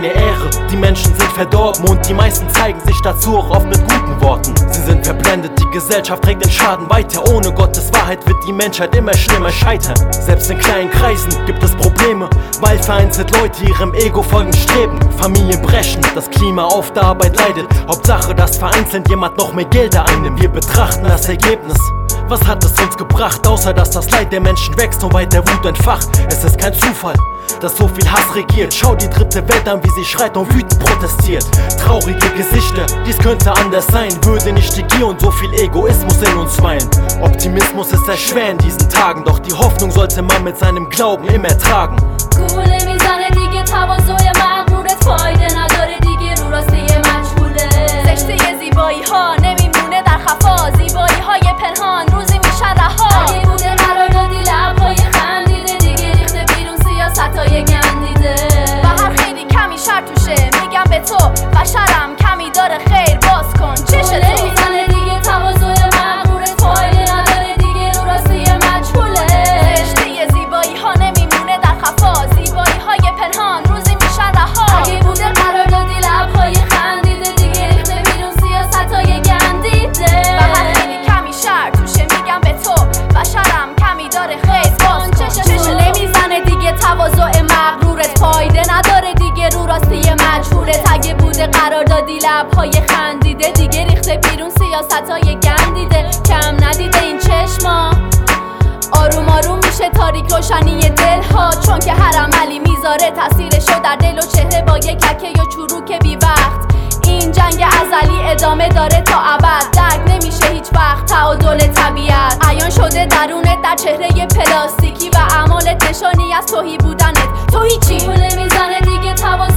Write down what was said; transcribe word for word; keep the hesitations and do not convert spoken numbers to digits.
keine Ehre. Die Menschen sind verdorben und die meisten zeigen sich dazu auch oft mit guten Worten. Sie sind verblendet, die Gesellschaft trägt den Schaden weiter. Ohne Gottes Wahrheit wird die Menschheit immer schlimmer scheitern. Selbst in kleinen Kreisen gibt es Probleme, weil vereinzelt Leute ihrem Ego folgen streben. Familien brechen, das Klima auf der Arbeit leidet. Hauptsache, dass vereinzelt jemand noch mehr Gelder einnimmt. Wir betrachten das Ergebnis. Was hat es uns gebracht, außer dass das Leid der Menschen wächst und weit der Wut entfacht? Es ist kein Zufall, dass so viel Hass regiert. Schau die dritte Welt an, wie sie schreit und wütend protestiert. Traurige Gesichter, dies könnte anders sein. Würde nicht die Gier und so viel Egoismus in uns weinen. Optimismus ist sehr schwer in diesen Tagen, doch die Hoffnung sollte man mit seinem Glauben immer tragen. بشرم کمی داره خیر باز کن چشتو نمیزنه دیگه توازوی مغرورت فایده نداره دیگه رو راستی مجهوله رشته ی زیبایی ها نمیمونه در خفا زیبایی های پنهان روزی میشن رها اگه بوده قرار دادی لبهای خندیده دیگه ریخته بیرون سیاست های گندیده و هر خیلی کمی شر توشه میگم به تو بشرم کمی داره خیر باز کن چشتو نمیزنه دیگه توازوی مغرورت فایده نداره دیگه رو راستی مجهوله قرار دادی لبهای خندیده دیگه ریخته بیرون سیاستای گندیده کم ندیده این چشما آروم آروم میشه تاریک روشنی دلها چون که هر عملی میذاره تاثیرشو در دل و چهره با یک لکه یا چروک بی وقت این جنگ ازلی ادامه داره تا ابد درک نمیشه هیچ وقت تعادل طبیعت عیان شده درونت در چهره پلاستیکی و اعمالت نشانی از توهی بودنت تو هیچی پول میزنه دیگه تواز